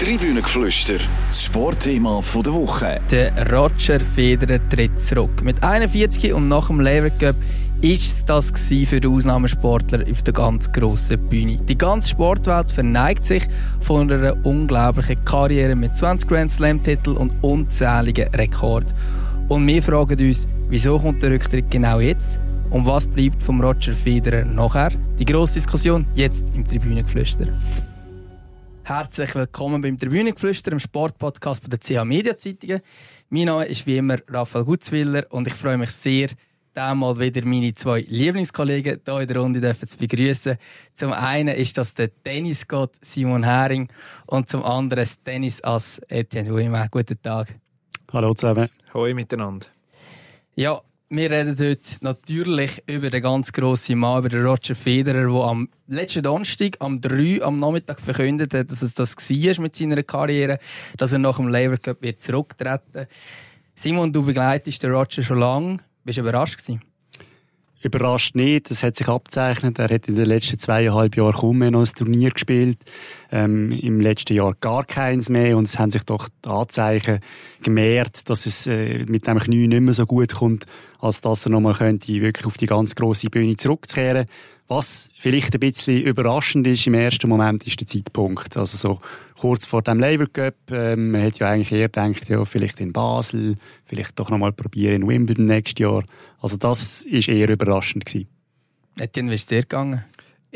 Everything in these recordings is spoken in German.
Tribünengeflüster, das Sportthema der Woche. Der Roger Federer tritt zurück. Mit 41 und nach dem Laver Cup ist das für den Ausnahmesportler auf der ganz grossen Bühne. Die ganze Sportwelt verneigt sich von einer unglaublichen Karriere mit 20 Grand-Slam-Titeln und unzähligen Rekorden. Und wir fragen uns, wieso kommt der Rücktritt genau jetzt? Und was bleibt vom Roger Federer nachher? Die grosse Diskussion jetzt im Tribünengeflüster. Herzlich willkommen beim Tribünengeflüster, im Sportpodcast von der CH Media Zeitungen. Mein Name ist wie immer Raphael Gutzwiller und ich freue mich sehr, diesmal wieder meine zwei Lieblingskollegen hier in der Runde dürfen zu begrüßen. Zum einen ist das der Tennisgott Simon Haring und zum anderen das Tennisass Etienne Wimmer. Guten Tag. Hallo zusammen. Hallo miteinander. Ja, wir reden heute natürlich über den ganz grossen Mann, über den Roger Federer, der am letzten Donnerstag, am 3 am Nachmittag verkündet hat, dass es das war mit seiner Karriere, dass er nach dem Laver Cup wird zurücktreten. Simon, du begleitest den Roger schon lange. Bist du überrascht gewesen? Überrascht nicht, das hat sich abgezeichnet. Er hat in den letzten 2,5 Jahren kaum mehr noch ein Turnier gespielt. Im letzten Jahr gar keins mehr. Und es haben sich doch die Anzeichen gemehrt, dass es mit dem Knie nicht mehr so gut kommt, als dass er nochmal könnte, wirklich auf die ganz grosse Bühne zurückzukehren. Was vielleicht ein bisschen überraschend ist im ersten Moment, ist der Zeitpunkt. Also so kurz vor dem Laver Cup. Man hat ja eigentlich eher gedacht, ja, vielleicht in Basel, vielleicht doch nochmal probieren in Wimbledon nächstes Jahr. Also das ist eher überraschend gewesen. Etienne, wie ist es dir gegangen?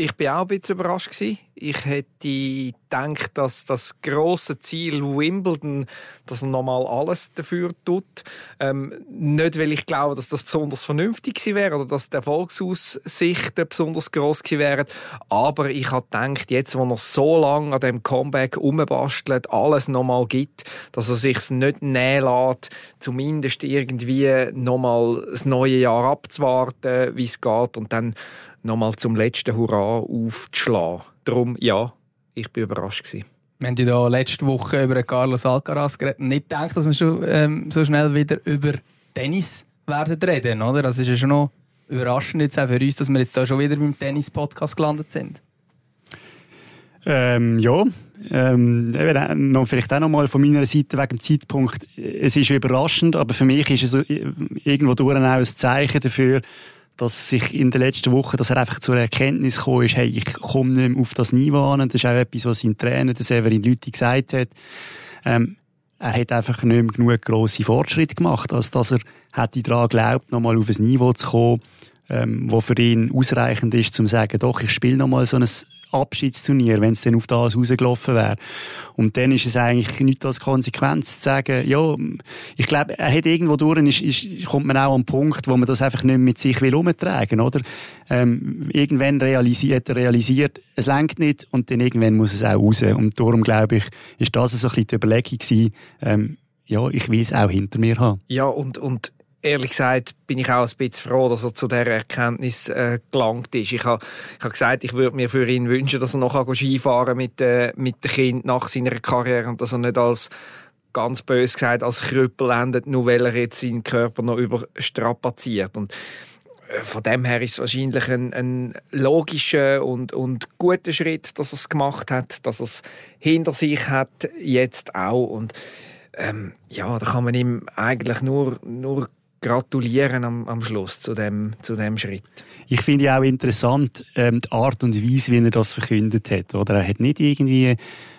Ich bin auch ein bisschen überrascht gewesen. Ich hätte gedacht, dass das grosse Ziel Wimbledon, dass er nochmal alles dafür tut. Nicht, weil ich glaube, dass das besonders vernünftig gewesen wäre oder dass die Erfolgsaussichten besonders gross gewesen wären. Aber ich habe gedacht, jetzt, wo er so lange an diesem Comeback rumbastelt, alles nochmal gibt, dass er sich nicht nehmen lässt, zumindest irgendwie nochmal das neue Jahr abzuwarten, wie es geht, und dann nochmal zum letzten Hurra aufzuschlagen. Darum, ja, ich war überrascht gewesen. Wir haben ja letzte Woche über Carlos Alcaraz geredet. Nicht gedacht, dass wir schon so schnell wieder über Tennis werden reden, oder? Das ist ja schon noch überraschend jetzt auch für uns, dass wir jetzt da schon wieder beim Tennis-Podcast gelandet sind. Vielleicht auch nochmal von meiner Seite wegen dem Zeitpunkt. Es ist überraschend, aber für mich ist es irgendwo durch auch ein Zeichen dafür, dass sich in der letzten Woche, dass er einfach zur Erkenntnis gekommen ist, hey, ich komme nicht mehr auf das Niveau an. Das ist auch etwas, was sein Trainer, der Severin Lüthi, gesagt hat. Er hat einfach nicht mehr genug grosse Fortschritte gemacht, als dass er hätte daran geglaubt, nochmal auf ein Niveau zu kommen, wo für ihn ausreichend ist, um zu sagen, doch, ich spiele nochmal so ein Abschiedsturnier, wenn es dann auf das rausgelaufen wäre. Und dann ist es eigentlich nichts als Konsequenz zu sagen, ja, ich glaube, er hat irgendwo durch, kommt man auch an den Punkt, wo man das einfach nicht mit sich will umtragen, oder? Irgendwann realisiert, es lenkt nicht, und dann irgendwann muss es auch raus. Und darum, glaube ich, ist das so ein bisschen die Überlegung gewesen, ich will es auch hinter mir haben. Ja, und ehrlich gesagt bin ich auch ein bisschen froh, dass er zu dieser Erkenntnis gelangt ist. Ich habe gesagt, ich würde mir für ihn wünschen, dass er noch Skifahren mit den Kindern nach seiner Karriere und dass er nicht als, ganz böse gesagt, als Krüppel endet, nur weil er jetzt seinen Körper noch überstrapaziert. Und von dem her ist es wahrscheinlich ein logischer und guter Schritt, dass er es gemacht hat, dass er es hinter sich hat, jetzt auch. Und da kann man ihm eigentlich nur gratulieren am Schluss zu dem Schritt. Ich finde ja auch interessant, die Art und Weise, wie er das verkündet hat. Oder er hat nicht irgendwie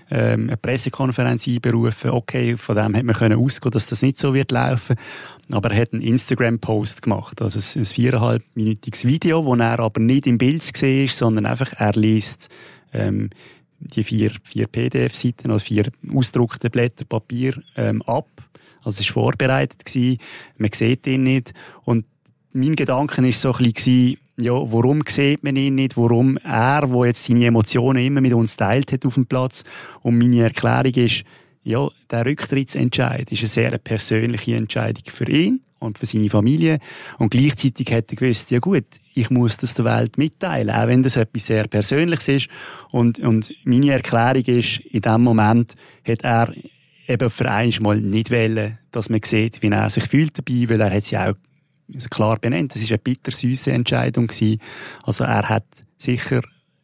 eine Pressekonferenz einberufen, okay, von dem hätte man ausgehen, dass das nicht so wird laufen. Aber er hat einen Instagram-Post gemacht, also ein 4,5-minütiges Video, wo er aber nicht im Bild gesehen ist, sondern einfach er liest die vier PDF-Seiten, also 4 ausgedruckte Blätter Papier ab. Also es war vorbereitet gewesen, man sieht ihn nicht. Und mein Gedanke war so ein bisschen, ja, warum sieht man ihn nicht? Warum er, der jetzt seine Emotionen immer mit uns teilt hat auf dem Platz? Und meine Erklärung ist, ja, der Rücktrittsentscheid ist eine sehr persönliche Entscheidung für ihn und für seine Familie. Und gleichzeitig hat er gewusst, ja gut, ich muss das der Welt mitteilen, auch wenn das etwas sehr Persönliches ist. Und meine Erklärung ist, in dem Moment hat er eben für einmal nicht wollen, dass man sieht, wie er sich fühlt dabei, weil er hat sie auch klar benennt. Es war eine bittersüße Entscheidung gewesen. Also er hat sicher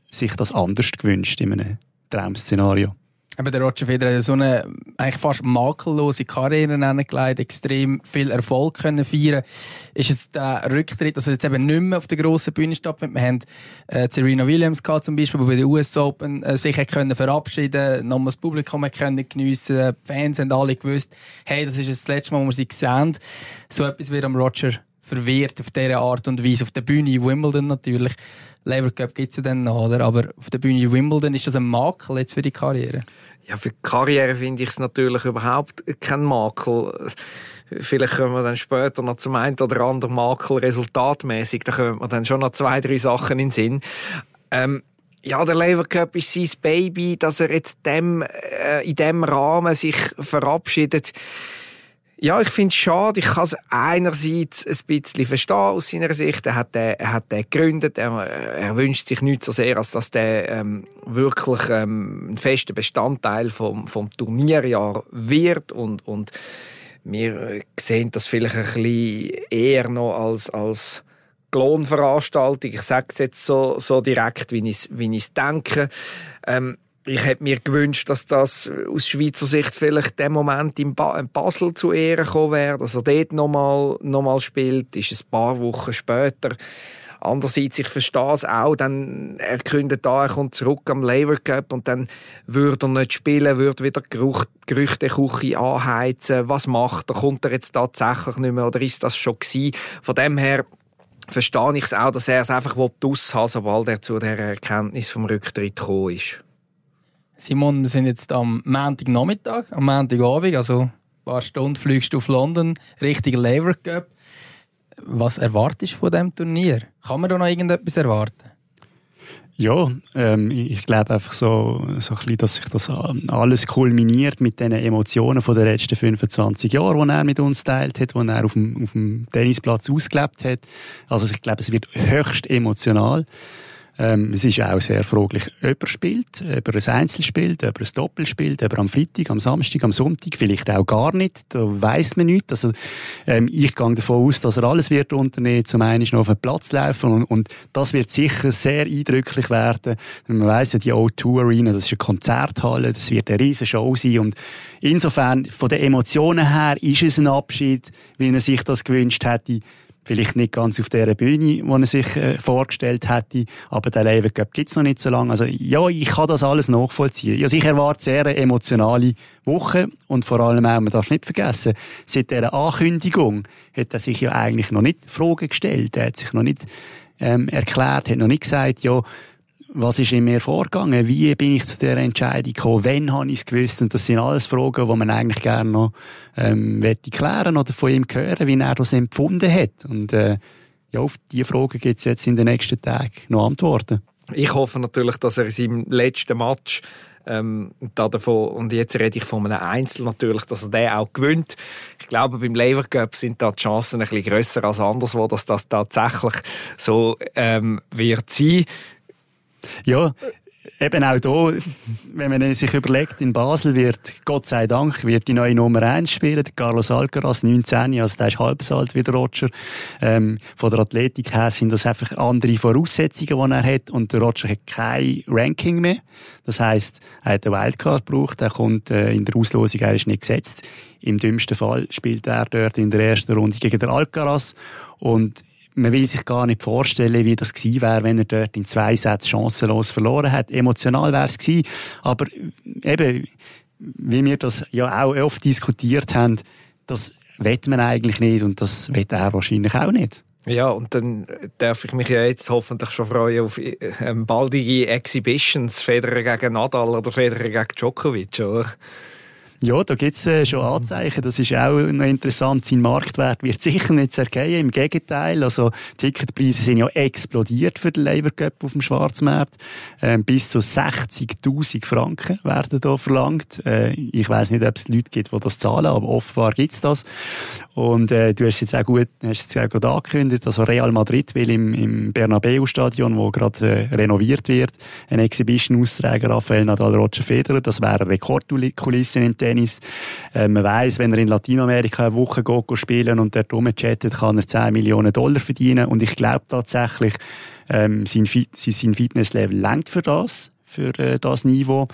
sich das anders gewünscht in einem Traumszenario. Eben der Roger Federer hat so eine eigentlich fast makellose Karriere hingelegt, extrem viel Erfolg können feiern. Ist jetzt der Rücktritt, also jetzt eben nicht mehr auf der grossen Bühne stattfindet. Wir haben Serena Williams gehabt zum Beispiel, die bei den US Open sich können verabschieden, nochmal das Publikum können geniessen, die Fans haben alle gewusst, hey, das ist jetzt das letzte Mal, wo wir sie sehen. So etwas wird am Roger verwirrt auf diese Art und Weise. Auf der Bühne in Wimbledon natürlich. Laver Cup gibt es ja dann noch, oder? Aber auf der Bühne in Wimbledon, ist das ein Makel jetzt für die Karriere? Ja, für die Karriere finde ich es natürlich überhaupt kein Makel. Vielleicht können wir dann später noch zum einen oder anderen Makel resultatmäßig, da können wir dann schon noch 2-3 Sachen in den Sinn. Ja, der Laver Cup ist sein Baby, dass er jetzt in diesem Rahmen sich verabschiedet. Ja, ich finde es schade. Ich kann es einerseits ein bisschen verstehen aus seiner Sicht. Er hat den gegründet. Er wünscht sich nicht so sehr, als dass der wirklich ein fester Bestandteil vom Turnierjahr wird. Und wir sehen das vielleicht ein bisschen eher noch als Klonveranstaltung. Ich sage es jetzt so direkt, wie ich es denke. Ich hätte mir gewünscht, dass das aus Schweizer Sicht vielleicht der Moment in Basel zu Ehren gekommen wäre, dass er dort noch mal spielt, ist ein paar Wochen später. Andererseits, ich verstehe es auch, dann er kündet an, er kommt zurück am Laver Cup und dann würde er nicht spielen, würde wieder Gerüchteküche anheizen. Was macht er? Kommt er jetzt tatsächlich nicht mehr oder ist das schon gewesen? Von dem her verstehe ich es auch, dass er es einfach aushaben will, sobald er zu der Erkenntnis vom Rücktritt gekommen ist. Simon, wir sind jetzt am Montagnachmittag, am Montagabend, also ein paar Stunden fliegst du auf London, Richtung Laver Cup. Was erwartest du von diesem Turnier? Kann man da noch irgendetwas erwarten? Ja, ich glaube einfach so ein bisschen, dass sich das alles kulminiert mit den Emotionen von den letzten 25 Jahren, die er mit uns teilt hat, die er auf dem Tennisplatz ausgelebt hat. Also ich glaube, es wird höchst emotional. Es ist auch sehr fraglich, ob er spielt, ob er ein Einzel spielt, ob er ein Doppel spielt, ob er am Freitag, am Samstag, am Sonntag, vielleicht auch gar nicht, da weiss man nichts. Also, ich gehe davon aus, dass er alles wird unternehmen, zum einen noch auf den Platz laufen und das wird sicher sehr eindrücklich werden. Man weiss ja, die O2 Arena, das ist eine Konzerthalle, das wird eine riesen Show sein und insofern, von den Emotionen her, ist es ein Abschied, wie er sich das gewünscht hätte. Vielleicht nicht ganz auf dieser Bühne, die er sich vorgestellt hätte, aber den Laver Cup gibt es noch nicht so lange. Also ja, ich kann das alles nachvollziehen. Also, ich erwarte sehr eine emotionale Woche und vor allem auch, man darf nicht vergessen, seit dieser Ankündigung hat er sich ja eigentlich noch nicht Fragen gestellt, er hat sich noch nicht erklärt, hat noch nicht gesagt, ja, was ist in mir vorgegangen? Wie bin ich zu dieser Entscheidung gekommen? Wann habe ich es gewusst? Und das sind alles Fragen, die man eigentlich gerne noch klären oder von ihm hören, wie er das empfunden hat. Und ja, auf diese Fragen gibt es jetzt in den nächsten Tagen noch Antworten. Ich hoffe natürlich, dass er in seinem letzten Match und jetzt rede ich von einem Einzel natürlich, dass er den auch gewinnt. Ich glaube, beim Laver Cup sind da die Chancen ein bisschen grösser als anderswo, dass das tatsächlich so wird sein. Ja, eben auch hier, wenn man sich überlegt, in Basel wird, Gott sei Dank, wird die neue Nummer 1 spielen, Carlos Alcaraz, 19, also der ist halb so alt wie der Roger. Von der Athletik her sind das einfach andere Voraussetzungen, die er hat und der Roger hat kein Ranking mehr. Das heisst, er hat eine Wildcard gebraucht, er kommt in der Auslosung, er ist nicht gesetzt. Im dümmsten Fall spielt er dort in der ersten Runde gegen den Alcaraz und man will sich gar nicht vorstellen, wie das gewesen wäre, wenn er dort in 2 Sätzen chancenlos verloren hat. Emotional wäre es gewesen. Aber eben, wie wir das ja auch oft diskutiert haben, das will man eigentlich nicht und das will er wahrscheinlich auch nicht. Ja, und dann darf ich mich ja jetzt hoffentlich schon freuen auf baldige Exhibitions, Federer gegen Nadal oder Federer gegen Djokovic, oder? Ja, da gibt's schon Anzeichen. Das ist auch noch interessant. Sein Marktwert wird sicher nicht zergehen. Im Gegenteil. Also, Ticketpreise sind ja explodiert für den Laver Cup auf dem Schwarzmarkt. Bis zu 60.000 Franken werden da verlangt. Ich weiss nicht, ob es Leute gibt, die das zahlen, aber offenbar gibt's das. Und, du hast jetzt auch gut angekündigt. Also, Real Madrid will im Bernabeu Stadion, wo gerade renoviert wird, eine Exhibition austragen. Rafael Nadal, Roger Federer. Das wäre eine Rekordkulisse im Tennis. Man weiss, wenn er in Lateinamerika eine Woche geht spielen und dort rumchattet, kann er $10 Millionen verdienen. Und ich glaube tatsächlich, sein Fitnesslevel lenkt für das Niveau.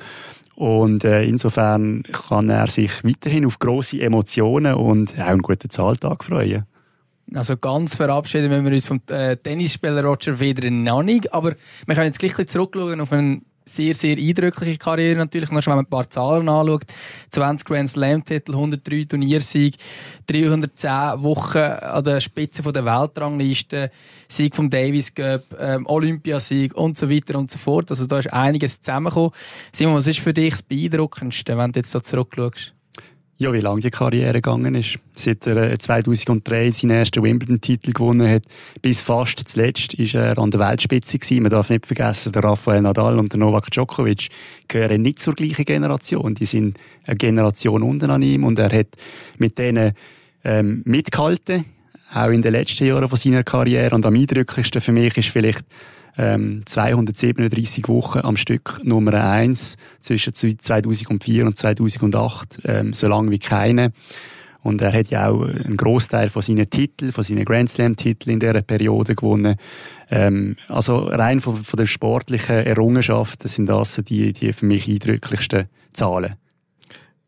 Und insofern kann er sich weiterhin auf grosse Emotionen und auch einen guten Zahltag freuen. Also ganz verabschieden müssen wir uns vom Tennisspieler Roger Federer noch nicht. Aber wir können jetzt gleich ein bisschen zurückschauen auf einen sehr, sehr eindrückliche Karriere natürlich, noch schon, wenn man ein paar Zahlen anschaut. 20 Grand-Slam-Titel, 103 Turniersiege, 310 Wochen an der Spitze der Weltrangliste, Sieg vom Davis Cup, Olympiasieg und so weiter und so fort. Also da ist einiges zusammengekommen. Simon, was ist für dich das Beeindruckendste, wenn du jetzt da zurückschaust? Ja, wie lange die Karriere gegangen ist. Seit er 2003 seinen ersten Wimbledon-Titel gewonnen hat, bis fast zuletzt war er an der Weltspitze gewesen. Man darf nicht vergessen, der Rafael Nadal und der Novak Djokovic gehören nicht zur gleichen Generation. Die sind eine Generation unten an ihm und er hat mit denen mitgehalten, auch in den letzten Jahren von seiner Karriere. Und am eindrückendsten für mich ist vielleicht 237 Wochen am Stück Nummer 1 zwischen 2004 und 2008, so lange wie keine. Und er hat ja auch einen Grossteil von seinen Titeln, von seinen Grand-Slam-Titeln in dieser Periode gewonnen. Also rein von der sportlichen Errungenschaft, das sind das die für mich eindrücklichsten Zahlen.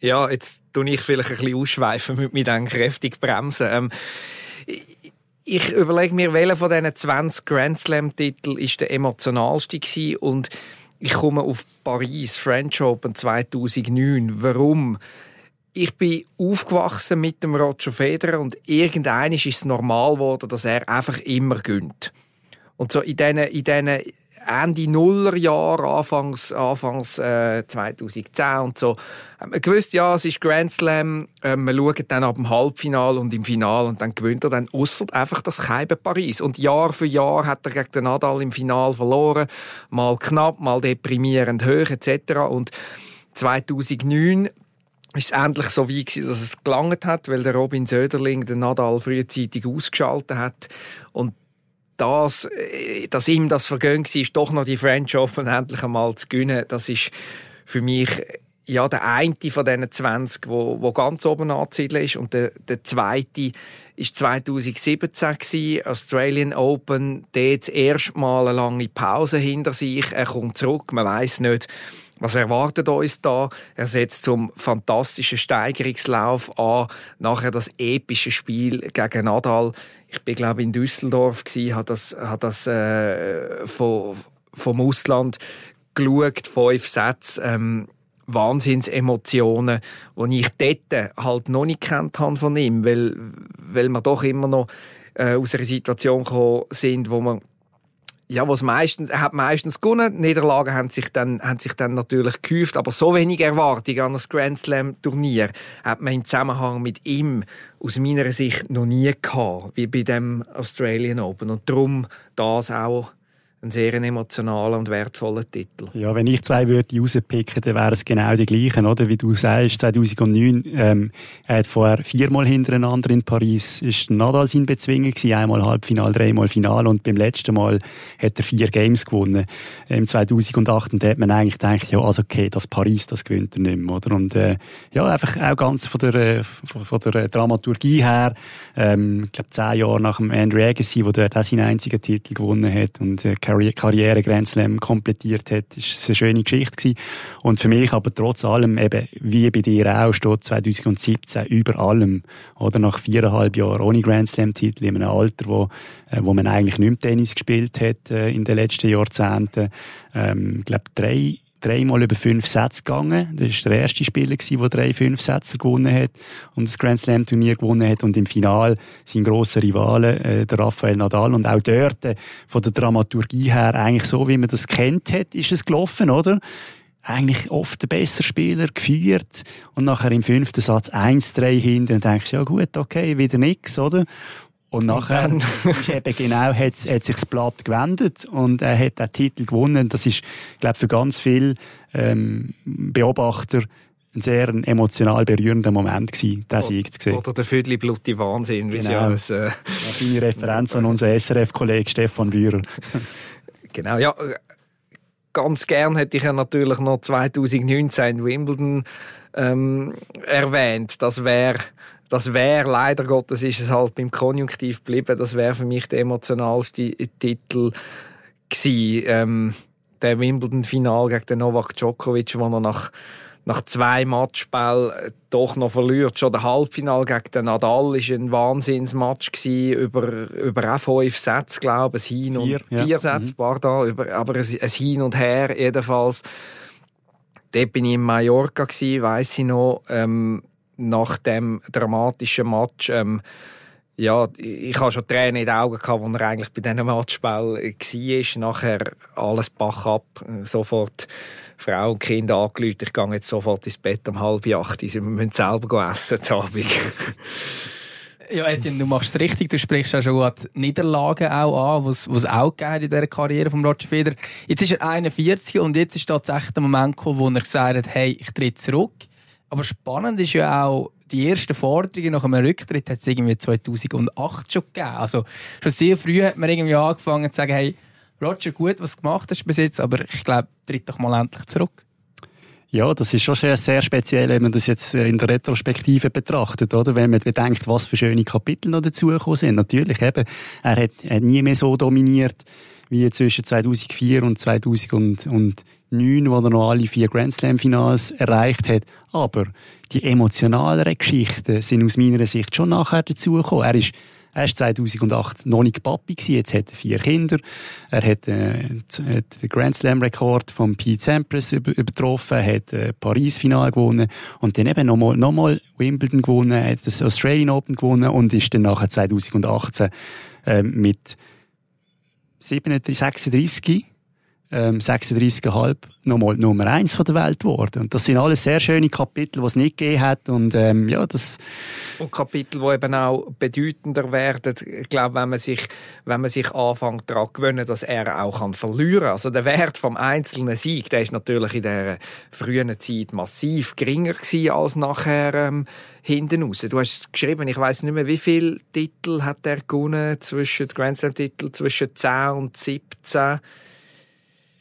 Ja, jetzt tue ich vielleicht ein bisschen ausschweifen mit mir dann kräftig bremsen. Ich überlege mir, welcher von diesen 20 Grand-Slam-Titeln war der emotionalste gewesen, und ich komme auf Paris, French Open 2009. Warum? Ich bin aufgewachsen mit dem Roger Federer und irgendwann ist es normal geworden, dass er einfach immer gönnt. Und so in diesen Ende Nullerjahre, Anfangs 2010 und so. Man gewusst, ja, es ist Grand Slam. Man schaut dann ab dem Halbfinale und im Finale und dann gewinnt er dann ausser einfach das Keiben Paris. Und Jahr für Jahr hat er gegen den Nadal im Finale verloren. Mal knapp, mal deprimierend hoch etc. Und 2009 ist es endlich so weit gewesen, dass es gelangt hat, weil der Robin Söderling den Nadal frühzeitig ausgeschaltet hat. Und dass ihm das vergönnt war, doch noch die French Open endlich einmal zu gewinnen, das ist für mich ja der eine von diesen 20, der ganz oben anzusiedeln ist. Und der zweite war 2017 gewesen, Australian Open, der das erste Mal eine lange Pause hinter sich. Er kommt zurück, man weiss nicht, was erwartet uns da? Er setzt zum fantastischen Steigerungslauf an, nachher das epische Spiel gegen Nadal. Ich bin, glaube ich, in Düsseldorf gewesen, habe das vom Ausland geschaut, 5 Sätze, Wahnsinnsemotionen, die ich dort halt noch nicht gekannt habe von ihm, weil wir doch immer noch aus einer Situation gekommen sind, wo man meistens gewonnen. Niederlagen haben sich dann natürlich gehäuft, aber so wenig Erwartung an das Grand Slam Turnier hat man im Zusammenhang mit ihm aus meiner Sicht noch nie gehabt, wie bei dem Australian Open. Und darum das auch ein sehr emotionaler und wertvoller Titel. Ja, wenn ich 2 Wörter rauspicken, dann wären es genau die gleichen, oder? Wie du sagst, 2009, er hat vorher 4-mal hintereinander in Paris, ist Nadal sein Bezwinger gewesen, 1-mal Halbfinale, 3-mal Finale, und beim letzten Mal hat er 4 Games gewonnen. Im 2008, und da hat man eigentlich gedacht, ja, also okay, das Paris, das gewinnt er nicht mehr, oder? Und, ja, einfach auch ganz von der Dramaturgie her, ich glaube, 10 Jahre nach dem Andre Agassi, der dort auch seinen einzigen Titel gewonnen hat, und, Karriere Grand Slam komplettiert hat. Das war eine schöne Geschichte gewesen. Und für mich aber trotz allem, eben, wie bei dir auch, steht 2017 über allem. Oder nach 4,5 Jahren ohne Grand Slam-Titel, in einem Alter, wo man eigentlich nicht mehr Tennis gespielt hat in den letzten Jahrzehnten. Ich glaube, 3-mal über 5 Sätze gegangen. Das war der erste Spieler, der 3 5-Sätze gewonnen hat und das Grand Slam Turnier gewonnen hat, und im Finale sein grosser Rivale, der Rafael Nadal. Und auch dort, von der Dramaturgie her, eigentlich so, wie man das kennt hat, ist es gelaufen, oder? Eigentlich oft der bessere Spieler, geführt, und nachher im 5. Satz 1-3 hinten, und denkst, ja gut, okay, wieder nix, oder? Und nachher hat sich das Blatt gewendet und er hat den Titel gewonnen. Das ist, glaube ich, für ganz viele Beobachter ein sehr emotional berührender Moment gewesen, den Sieg zu sehen. Oder der Füdli-Blutti Wahnsinn. Genau. Eine Referenz an unseren SRF-Kollegen Stefan Bührer. Genau, ja. Ganz gern hätte ich ja natürlich noch 2019 in Wimbledon erwähnt. Das wäre, leider Gottes, ist es halt beim Konjunktiv geblieben, das wäre für mich der emotionalste Titel gewesen. dem Wimbledon-Final gegen den Novak Djokovic, wo er nach zwei Matchspielen doch noch verliert. Schon das Halbfinale gegen den Nadal war ein Wahnsinnsmatch gewesen, über 5 Sätze, glaube ich, aber ein Hin und Her jedenfalls. Dort war ich in Mallorca, weiss ich noch, nach dem dramatischen Match. Ich hatte schon Tränen in den Augen, als er eigentlich bei diesem Matchspiel war. Nachher alles Bach ab, sofort Frau und Kinder angerufen. Ich gehe jetzt sofort ins Bett um 7:30. Wir müssen selber essen heute Abend. Ja, Etienne, du machst es richtig. Du sprichst ja schon an die Niederlagen auch an, die es auch gegeben hat in dieser Karriere von Roger Federer. Jetzt ist er 41 und jetzt ist tatsächlich der Moment gekommen, wo er gesagt hat, hey, ich trete zurück. Aber spannend ist ja auch, die ersten Forderungen nach einem Rücktritt hat es irgendwie 2008 schon gegeben. Also schon sehr früh hat man irgendwie angefangen zu sagen, hey, Roger, gut, was du gemacht hast bis jetzt, aber ich glaube, tritt doch mal endlich zurück. Ja, das ist schon sehr, sehr speziell, wenn man das jetzt in der Retrospektive betrachtet, oder? Wenn man bedenkt, was für schöne Kapitel noch dazugekommen sind. Natürlich eben, er hat nie mehr so dominiert wie zwischen 2004 und 2009, wo er noch alle 4 Grand-Slam-Finals erreicht hat. Aber die emotionaleren Geschichten sind aus meiner Sicht schon nachher dazugekommen. Er war 2008 noch nicht Papi gewesen, jetzt hat er 4 Kinder. Er hat den Grand-Slam-Rekord von Pete Sampras übertroffen, hat Paris-Finale gewonnen und dann eben nochmal Wimbledon gewonnen, hat das Australian Open gewonnen und ist dann nachher 2018 mit 36,5 nochmal Nummer 1 der Welt geworden. Und das sind alles sehr schöne Kapitel, die es nicht gegeben hat. Und Kapitel, die eben auch bedeutender werden, ich glaube, wenn man sich anfängt daran gewöhnt, dass er auch verlieren kann. Also der Wert vom einzelnen Sieg, der ist natürlich in dieser frühen Zeit massiv geringer gewesen als nachher hinten raus. Du hast geschrieben, ich weiss nicht mehr, wie viele Titel hat er gewonnen, Grand Slam-Titel zwischen 10 und 17.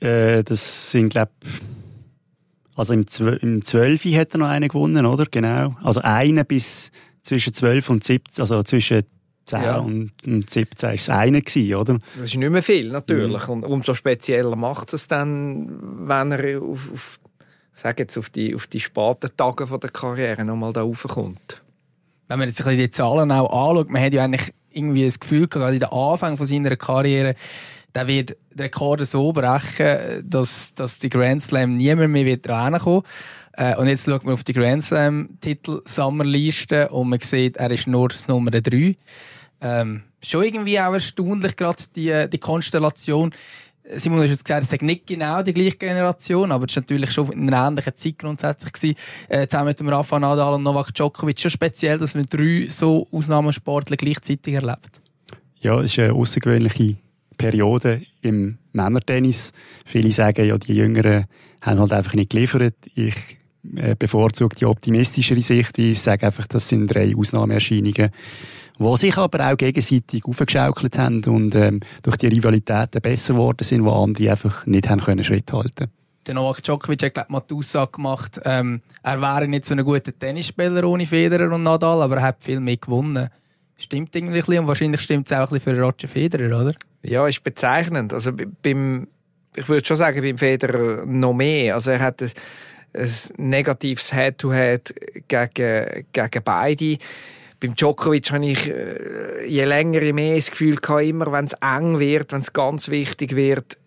Das sind, glaube ich, also im 12. hat er noch einen gewonnen, oder? Genau. Also einen bis zwischen 12 und 17, also zwischen 10 und 17 war es einer gewesen, oder? Das ist nicht mehr viel, natürlich. Und umso spezieller macht es dann, wenn er auf die späten Tage der Karriere nochmal da raufkommt. Wenn man jetzt ein bisschen die Zahlen auch anschaut, man hat ja eigentlich irgendwie das Gefühl, gerade in den Anfang von seiner Karriere, der wird den Rekord so brechen, dass die Grand Slam niemand mehr rankommen wird. Und jetzt schaut man auf die Grand Slam-Titel-Sammerliste und man sieht, er ist nur das Nummer 3. Schon irgendwie auch erstaunlich, gerade die Konstellation. Simon, du hast jetzt gesagt, es sei nicht genau die gleiche Generation, aber es war natürlich schon in einer ähnlichen Zeit grundsätzlich gewesen, zusammen mit dem Rafael Nadal und Novak Djokovic. Schon speziell, dass man 3 so Ausnahmesportler gleichzeitig erlebt. Ja, es ist eine außergewöhnliche Periode im Männertennis. Viele sagen, ja, die Jüngeren haben halt einfach nicht geliefert. Ich bevorzuge die optimistischere Sichtweise. Ich sage einfach, das sind 3 Ausnahmeerscheinungen, die sich aber auch gegenseitig aufgeschaukelt haben und durch die Rivalitäten besser geworden sind, die andere einfach nicht haben können Schritt halten. Der Novak Djokovic hat, glaube ich, mal die Aussage gemacht, er wäre nicht so ein guter Tennisspieler ohne Federer und Nadal, aber er hat viel mehr gewonnen. Stimmt irgendwie ein bisschen, und wahrscheinlich stimmt es auch ein bisschen für Roger Federer, oder? Ja, ist bezeichnend. Also ich würde schon sagen, beim Federer noch mehr. Also er hat ein negatives Head-to-Head gegen beide. Beim Djokovic habe ich je länger, je mehr das Gefühl gehabt, immer wenn es eng wird, wenn es ganz wichtig wird,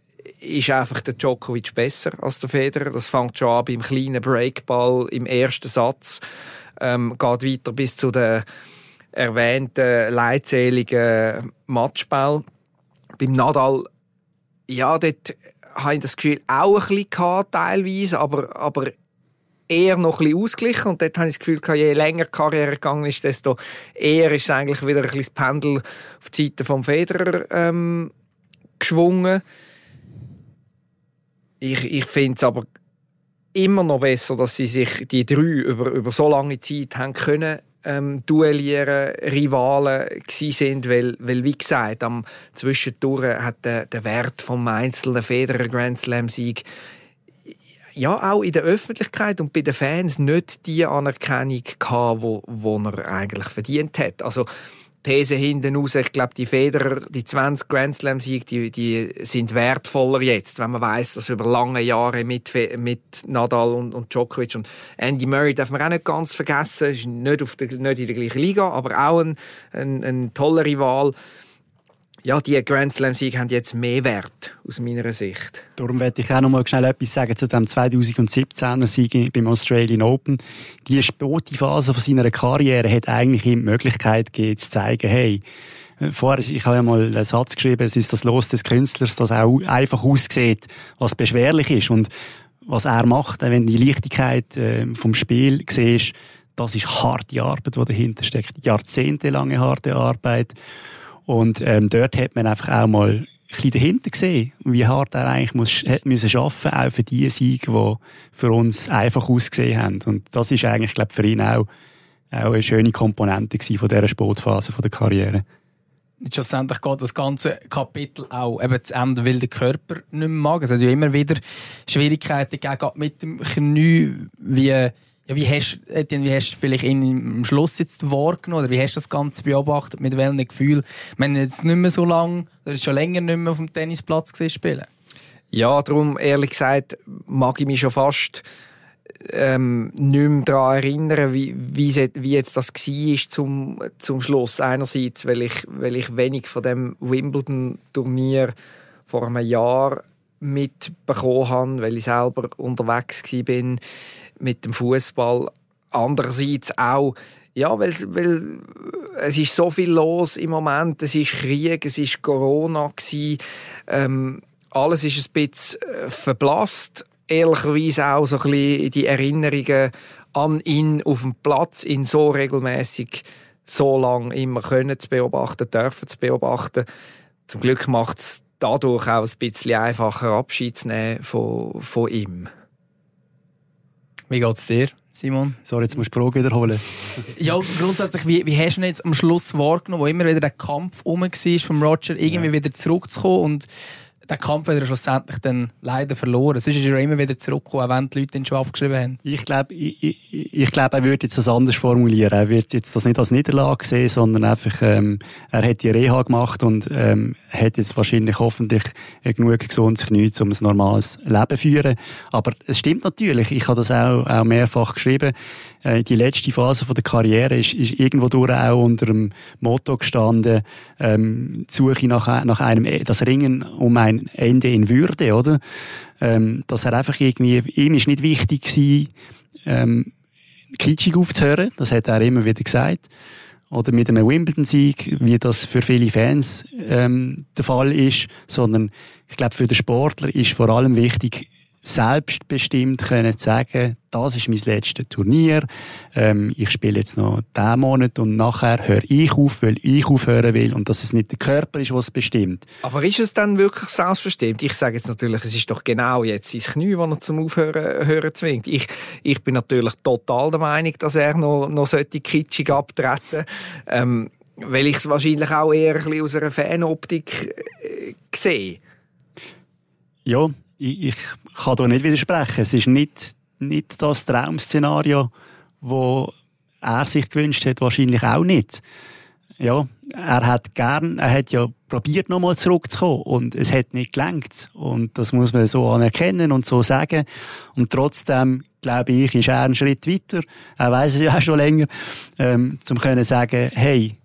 ist einfach der Djokovic besser als der Federer. Das fängt schon an beim kleinen Breakball im ersten Satz, geht weiter bis zu den erwähnten leidseligen Matchball. Beim Nadal, ja, dort habe ich das Gefühl auch ein bisschen gehabt, teilweise, aber eher noch ein bisschen ausgeglichen. Und dort habe ich das Gefühl gehabt, je länger die Karriere gegangen ist, desto eher ist eigentlich wieder ein bisschen das Pendel auf die Seite vom Federer geschwungen. Ich finde es aber immer noch besser, dass sie sich die 3 über so lange Zeit haben können duellieren, Rivalen gsi sind, weil wie gesagt, am Zwischendurch hat der Wert vom einzelnen Federer Grand Slam Sieg ja auch in der Öffentlichkeit und bei den Fans nicht die Anerkennung gehabt, wo er eigentlich verdient hat. Also These hinten raus, ich glaube, die Federer, die 20 Grand-Slam-Siege, die sind wertvoller jetzt, wenn man weiss, dass über lange Jahre mit Nadal und Djokovic und Andy Murray darf man auch nicht ganz vergessen, ist nicht in der gleichen Liga, aber auch ein toller Rival. Ja, die Grand-Slam-Siege haben jetzt mehr Wert, aus meiner Sicht. Darum werde ich auch noch mal schnell etwas sagen zu dem 2017er-Sieg beim Australian Open. Die späte Phase von seiner Karriere hat eigentlich ihm die Möglichkeit gegeben, zu zeigen, hey, vorher, ich habe ja mal einen Satz geschrieben, es ist das Los des Künstlers, das auch einfach aussieht, was beschwerlich ist. Und was er macht, wenn du die Leichtigkeit vom Spiel siehst, das ist harte Arbeit, die dahinter steckt. Jahrzehntelange harte Arbeit. Und dort hat man einfach auch mal ein bisschen dahinter gesehen, wie hart er eigentlich müssen arbeiten, auch für die Siege, die für uns einfach ausgesehen haben. Und das ist eigentlich, glaube ich, für ihn auch eine schöne Komponente gewesen von dieser Sportphase der Karriere. Schlussendlich geht das ganze Kapitel auch eben zu Ende, weil der Körper nicht mehr mag. Es hat ja immer wieder Schwierigkeiten gegeben mit dem Knie, wie hast du vielleicht ihn am Schluss jetzt wahrgenommen? Oder wie hast du das Ganze beobachtet? Mit welchen Gefühlen? Wenn jetzt nicht mehr so lange, oder schon länger nicht mehr auf dem Tennisplatz gewesen, spielen? Ja, darum, ehrlich gesagt, mag ich mich schon fast nicht mehr daran erinnern, wie jetzt das war zum Schluss. Einerseits, weil ich wenig von dem Wimbledon-Turnier vor einem Jahr mitbekommen habe, weil ich selber unterwegs war mit dem Fußball. Andererseits auch, ja, weil es ist so viel los im Moment. Es ist Krieg, es ist Corona gewesen. Alles ist ein bisschen verblasst. Ehrlicherweise auch so ein bisschen die Erinnerungen an ihn auf dem Platz in so regelmäßig, so lange immer können zu beobachten, dürfen zu beobachten. Zum Glück macht es dadurch auch ein bisschen einfacher, Abschied zu nehmen von ihm. Wie geht's dir, Simon? Sorry, jetzt musst du die Frage wiederholen. Ja, grundsätzlich, wie hast du ihn jetzt am Schluss wahrgenommen, wo immer wieder der Kampf rum war, vom Roger irgendwie wieder zurückzukommen, und den Kampf hat er schlussendlich dann leider verloren. Sonst ist er immer wieder zurückgekommen, auch wenn die Leute ihn schon abgeschrieben haben. Ich glaube, er würde jetzt das anders formulieren. Er wird jetzt das nicht als Niederlage sehen, sondern einfach, er hat die Reha gemacht und hat jetzt wahrscheinlich hoffentlich genug gesundes Knie, um ein normales Leben zu führen. Aber es stimmt natürlich, ich habe das auch mehrfach geschrieben, die letzte Phase von der Karriere ist irgendwo durch auch unter dem Motto gestanden, die Suche nach einem, das Ringen um ein Ende in Würde, oder? Dass er einfach irgendwie, ihm ist nicht wichtig gewesen, kitschig aufzuhören, das hat er immer wieder gesagt. Oder mit einem Wimbledon-Sieg, wie das für viele Fans der Fall ist, sondern ich glaube, für den Sportler ist vor allem wichtig, selbstbestimmt können sagen, das ist mein letztes Turnier, ich spiele jetzt noch diesen Monat und nachher höre ich auf, weil ich aufhören will, und dass es nicht der Körper ist, was bestimmt. Aber ist es dann wirklich selbstbestimmt? Ich sage jetzt natürlich, es ist doch genau jetzt sein Knie, das er zum Aufhören zwingt. Ich bin natürlich total der Meinung, dass er noch solche kitschig abtreten, weil ich es wahrscheinlich auch eher ein bisschen aus einer Fanoptik sehe. Ja, ich kann da nicht widersprechen. Es ist nicht das Traum-Szenario, das er sich gewünscht hat, wahrscheinlich auch nicht. Ja, er hat ja probiert, nochmal zurückzukommen, und es hat nicht gelangt. Und das muss man so anerkennen und so sagen. Und trotzdem, glaube ich, ist er einen Schritt weiter. Er weiss es ja auch schon länger, zum können sagen, hey,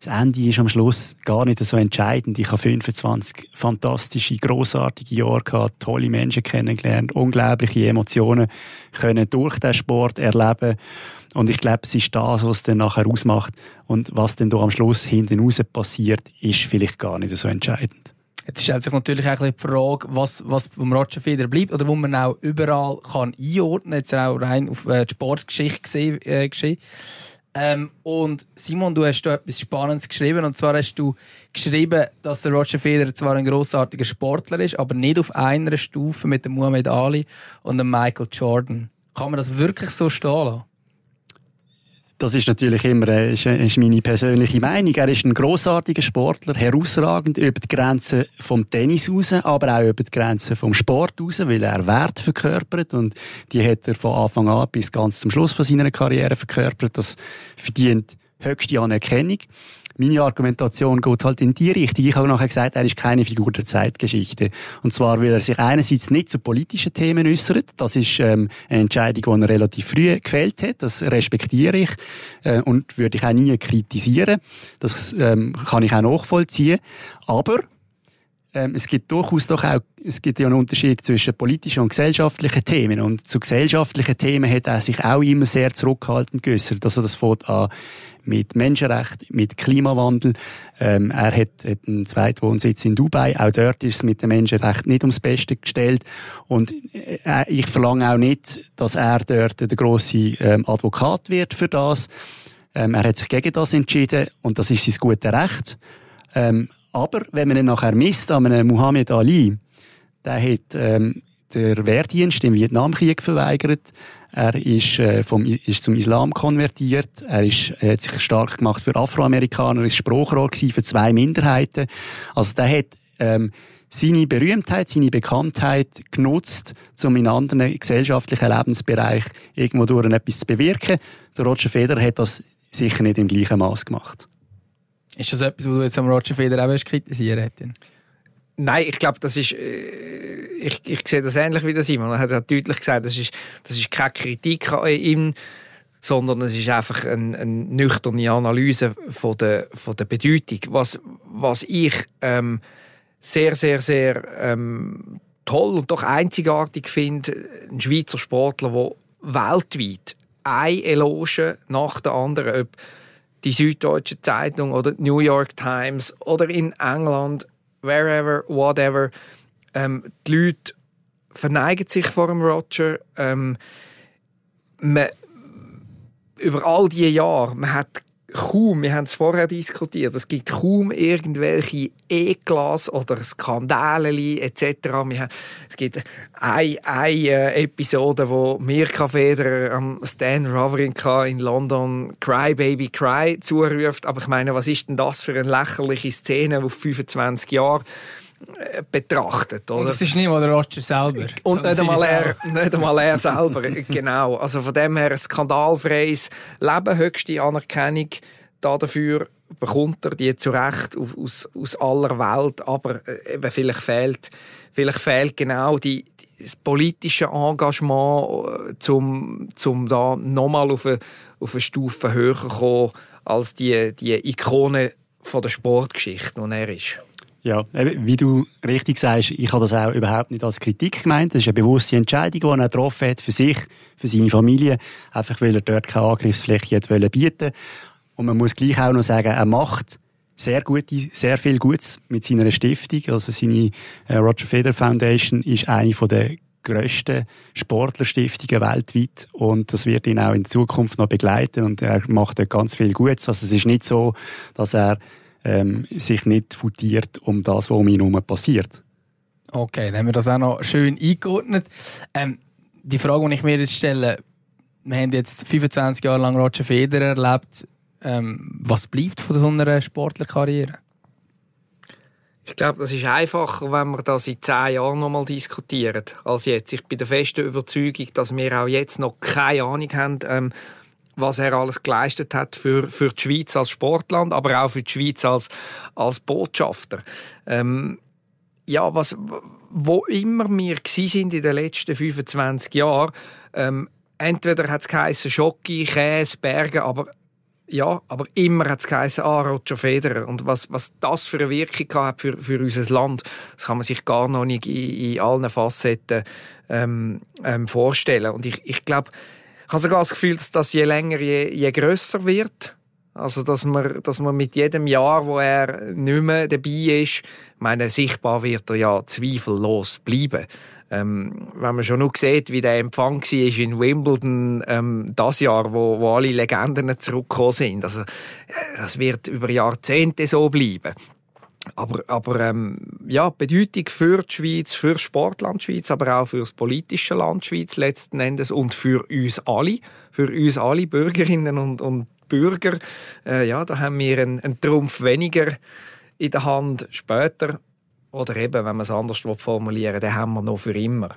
das Ende ist am Schluss gar nicht so entscheidend. Ich habe 25 fantastische, grossartige Jahre gehabt, tolle Menschen kennengelernt, unglaubliche Emotionen können durch den Sport erleben. Und ich glaube, es ist das, was es dann nachher ausmacht. Und was dann da am Schluss hinten raus passiert, ist vielleicht gar nicht so entscheidend. Jetzt stellt sich natürlich auch die Frage, was vom Roger Federer bleibt oder wo man auch überall kann einordnen kann. Jetzt auch rein auf die Sportgeschichte geschehen. Und Simon, du hast da etwas Spannendes geschrieben, und zwar hast du geschrieben, dass der Roger Federer zwar ein grossartiger Sportler ist, aber nicht auf einer Stufe mit dem Muhammad Ali und dem Michael Jordan. Kann man das wirklich so stehen lassen? Das ist natürlich ist meine persönliche Meinung. Er ist ein grossartiger Sportler, herausragend über die Grenzen vom Tennis raus, aber auch über die Grenzen vom Sport raus, weil er Werte verkörpert, und die hat er von Anfang an bis ganz zum Schluss von seiner Karriere verkörpert. Das verdient höchste Anerkennung. meine Argumentation geht halt in die Richtung. Ich habe nachher gesagt, er ist keine Figur der Zeitgeschichte. Und zwar, weil er sich einerseits nicht zu politischen Themen äußert. Das ist eine Entscheidung, die er relativ früh gefällt hat. Das respektiere ich und würde ich auch nie kritisieren. Das kann ich auch nachvollziehen. Aber es gibt durchaus doch auch, es gibt ja einen Unterschied zwischen politischen und gesellschaftlichen Themen. Und zu gesellschaftlichen Themen hat er sich auch immer sehr zurückhaltend geäussert. Also das fängt an mit Menschenrechten, mit Klimawandel. Er hat einen Zweitwohnsitz in Dubai. Auch dort ist es mit den Menschenrechten nicht ums Beste gestellt. Und ich verlange auch nicht, dass er dort der grosse Advokat wird für das. Er hat sich gegen das entschieden. Und das ist sein gutes Recht. Aber wenn man ihn nachher misst an einem Muhammad Ali, der hat den Wehrdienst im Vietnamkrieg verweigert, er ist, ist zum Islam konvertiert, er hat sich stark gemacht für Afroamerikaner, ist Sprachrohr gewesen für zwei Minderheiten. Also der hat seine Berühmtheit, seine Bekanntheit genutzt, um in anderen gesellschaftlichen Lebensbereichen irgendwo durch etwas zu bewirken. Der Roger Federer hat das sicher nicht im gleichen Maß gemacht. Ist das etwas, was du jetzt am Roger Federer auch kritisieren hättest? Nein, ich glaube, das ist, ich sehe das ähnlich wie der Simon. Er hat deutlich gesagt, das ist keine Kritik an ihm, sondern es ist einfach eine nüchterne Analyse von der Bedeutung. Was ich sehr, sehr, sehr toll und doch einzigartig finde, ein Schweizer Sportler, der weltweit eine Eloge nach der anderen, ob die Süddeutsche Zeitung oder die New York Times oder in England, wherever, whatever. Die Leute verneigen sich vor dem Roger. Über all diese Jahre, wir haben es vorher diskutiert, es gibt kaum irgendwelche Eklas oder Skandale etc. Es gibt eine Episode, wo Mirka Federer am Stan Wawrinka in London «Cry Baby Cry» zuruft. Aber ich meine, was ist denn das für eine lächerliche Szene auf 25 Jahre betrachtet? Oder? Und das ist nicht mal der Roger selber. Und nicht einmal er selber, genau. Also von dem her ein skandalfreies Leben, höchste Anerkennung dafür bekommt er die zu Recht aus aller Welt, aber eben vielleicht fehlt genau das politische Engagement, um da nochmal auf eine Stufe höher zu kommen als die Ikone von der Sportgeschichte, die er ist. Ja, wie du richtig sagst, ich habe das auch überhaupt nicht als Kritik gemeint. Das ist eine bewusste Entscheidung, die er getroffen hat für sich, für seine Familie, einfach weil er dort keine Angriffsfläche bieten. Und man muss gleich auch noch sagen, er macht sehr viel Gutes mit seiner Stiftung. Also seine Roger Federer Foundation ist eine der grössten Sportlerstiftungen weltweit und das wird ihn auch in Zukunft noch begleiten und er macht dort ganz viel Gutes. Also es ist nicht so, dass er sich nicht futiert um das, was um ihn herum passiert. Okay, dann haben wir das auch noch schön eingeordnet. Die Frage, die ich mir jetzt stelle, wir haben jetzt 25 Jahre lang Roger Federer erlebt. Was bleibt von so einer Sportlerkarriere? Ich glaube, das ist einfacher, wenn wir das in 10 Jahren noch mal diskutieren, als jetzt. Ich bin der festen Überzeugung, dass wir auch jetzt noch keine Ahnung haben, was er alles geleistet hat für die Schweiz als Sportland, aber auch für die Schweiz als Botschafter. Wo immer wir gsi sind in den letzten 25 Jahren, entweder hat es geheissen Schocki, Käse, Berge, aber immer hat es geheißen, Roger Federer. Und was das für eine Wirkung hat für unser Land, das kann man sich gar noch nicht in allen Facetten vorstellen. Und ich glaube, ich habe sogar das Gefühl, dass das je länger, je grösser wird. Also, dass man mit jedem Jahr, wo er nicht mehr dabei ist, meine, sichtbar wird er ja zweifellos bleiben. Wenn man schon nur sieht, wie der Empfang war in Wimbledon das Jahr, wo alle Legenden zurückgekommen sind. Also, das wird über Jahrzehnte so bleiben. Aber Bedeutung für die Schweiz, für das Sportland Schweiz, aber auch für das politische Land Schweiz letzten Endes und für uns alle Bürgerinnen und Bürger. Da haben wir einen Trumpf weniger in der Hand später. Oder eben, wenn man es anders formulieren will, den haben wir noch für immer.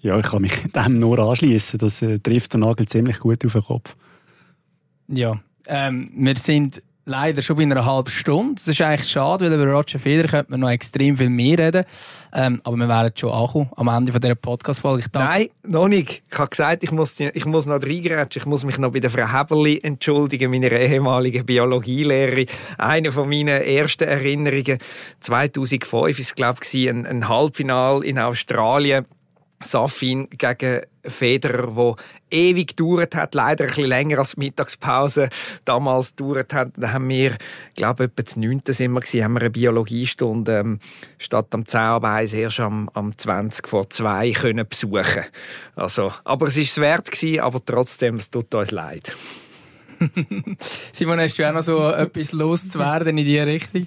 Ja, ich kann mich dem nur anschließen. Das trifft den Nagel ziemlich gut auf den Kopf. Ja, wir sind leider schon bei einer halben Stunde. Das ist eigentlich schade, weil über Roger Federer könnte man noch extrem viel mehr reden. Aber wir werden schon ankommen am Ende dieser Podcast-Folge. Nein, noch nicht. Ich habe gesagt, ich muss noch reingrätschen. Ich muss mich noch bei der Frau Heberli entschuldigen, meiner ehemaligen Biologielehrerin. Eine von meinen ersten Erinnerungen. 2005 war es, glaube ich, ein Halbfinale in Australien. Safin gegen Federer, wo ewig gedauert hat, leider ein bisschen länger als die Mittagspause damals gedauert hat. Da haben wir, glaube ich, etwa das 9. sind wir gewesen, haben wir eine Biologiestunde statt am 10 ab 1 erst am 20 vor 2 können besuchen. Also, aber es war es wert gewesen, aber trotzdem, es tut uns leid. Simon, hast du auch noch so etwas loszuwerden in diese Richtung?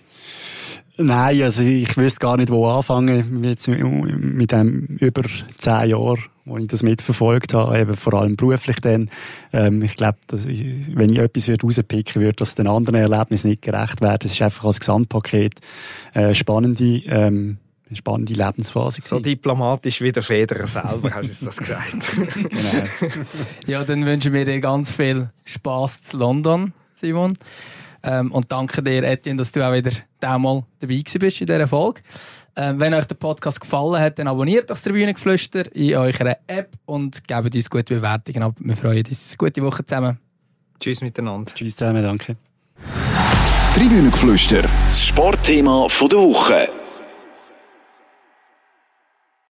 Nein, also ich wüsste gar nicht, wo anfangen jetzt mit dem über 10 Jahren, wo ich das mitverfolgt habe, eben vor allem beruflich dann. Ich glaube, wenn ich etwas rauspicken würde, dass den anderen Erlebnissen nicht gerecht wäre, das ist einfach als Gesamtpaket spannende Lebensphase. So diplomatisch wie der Federer selber, hast du das gesagt. Genau. Ja, dann wünschen wir dir ganz viel Spass zu London, Simon. Und danke dir, Etienne, dass du auch wieder diesmal dabei bist in dieser Folge. Wenn euch der Podcast gefallen hat, dann abonniert das Tribünengeflüster in eurer App und gebt uns gute Bewertungen ab. Wir freuen uns. Gute Woche zusammen. Tschüss miteinander. Tschüss zusammen, danke. Tribünengeflüster, das Sportthema der Woche.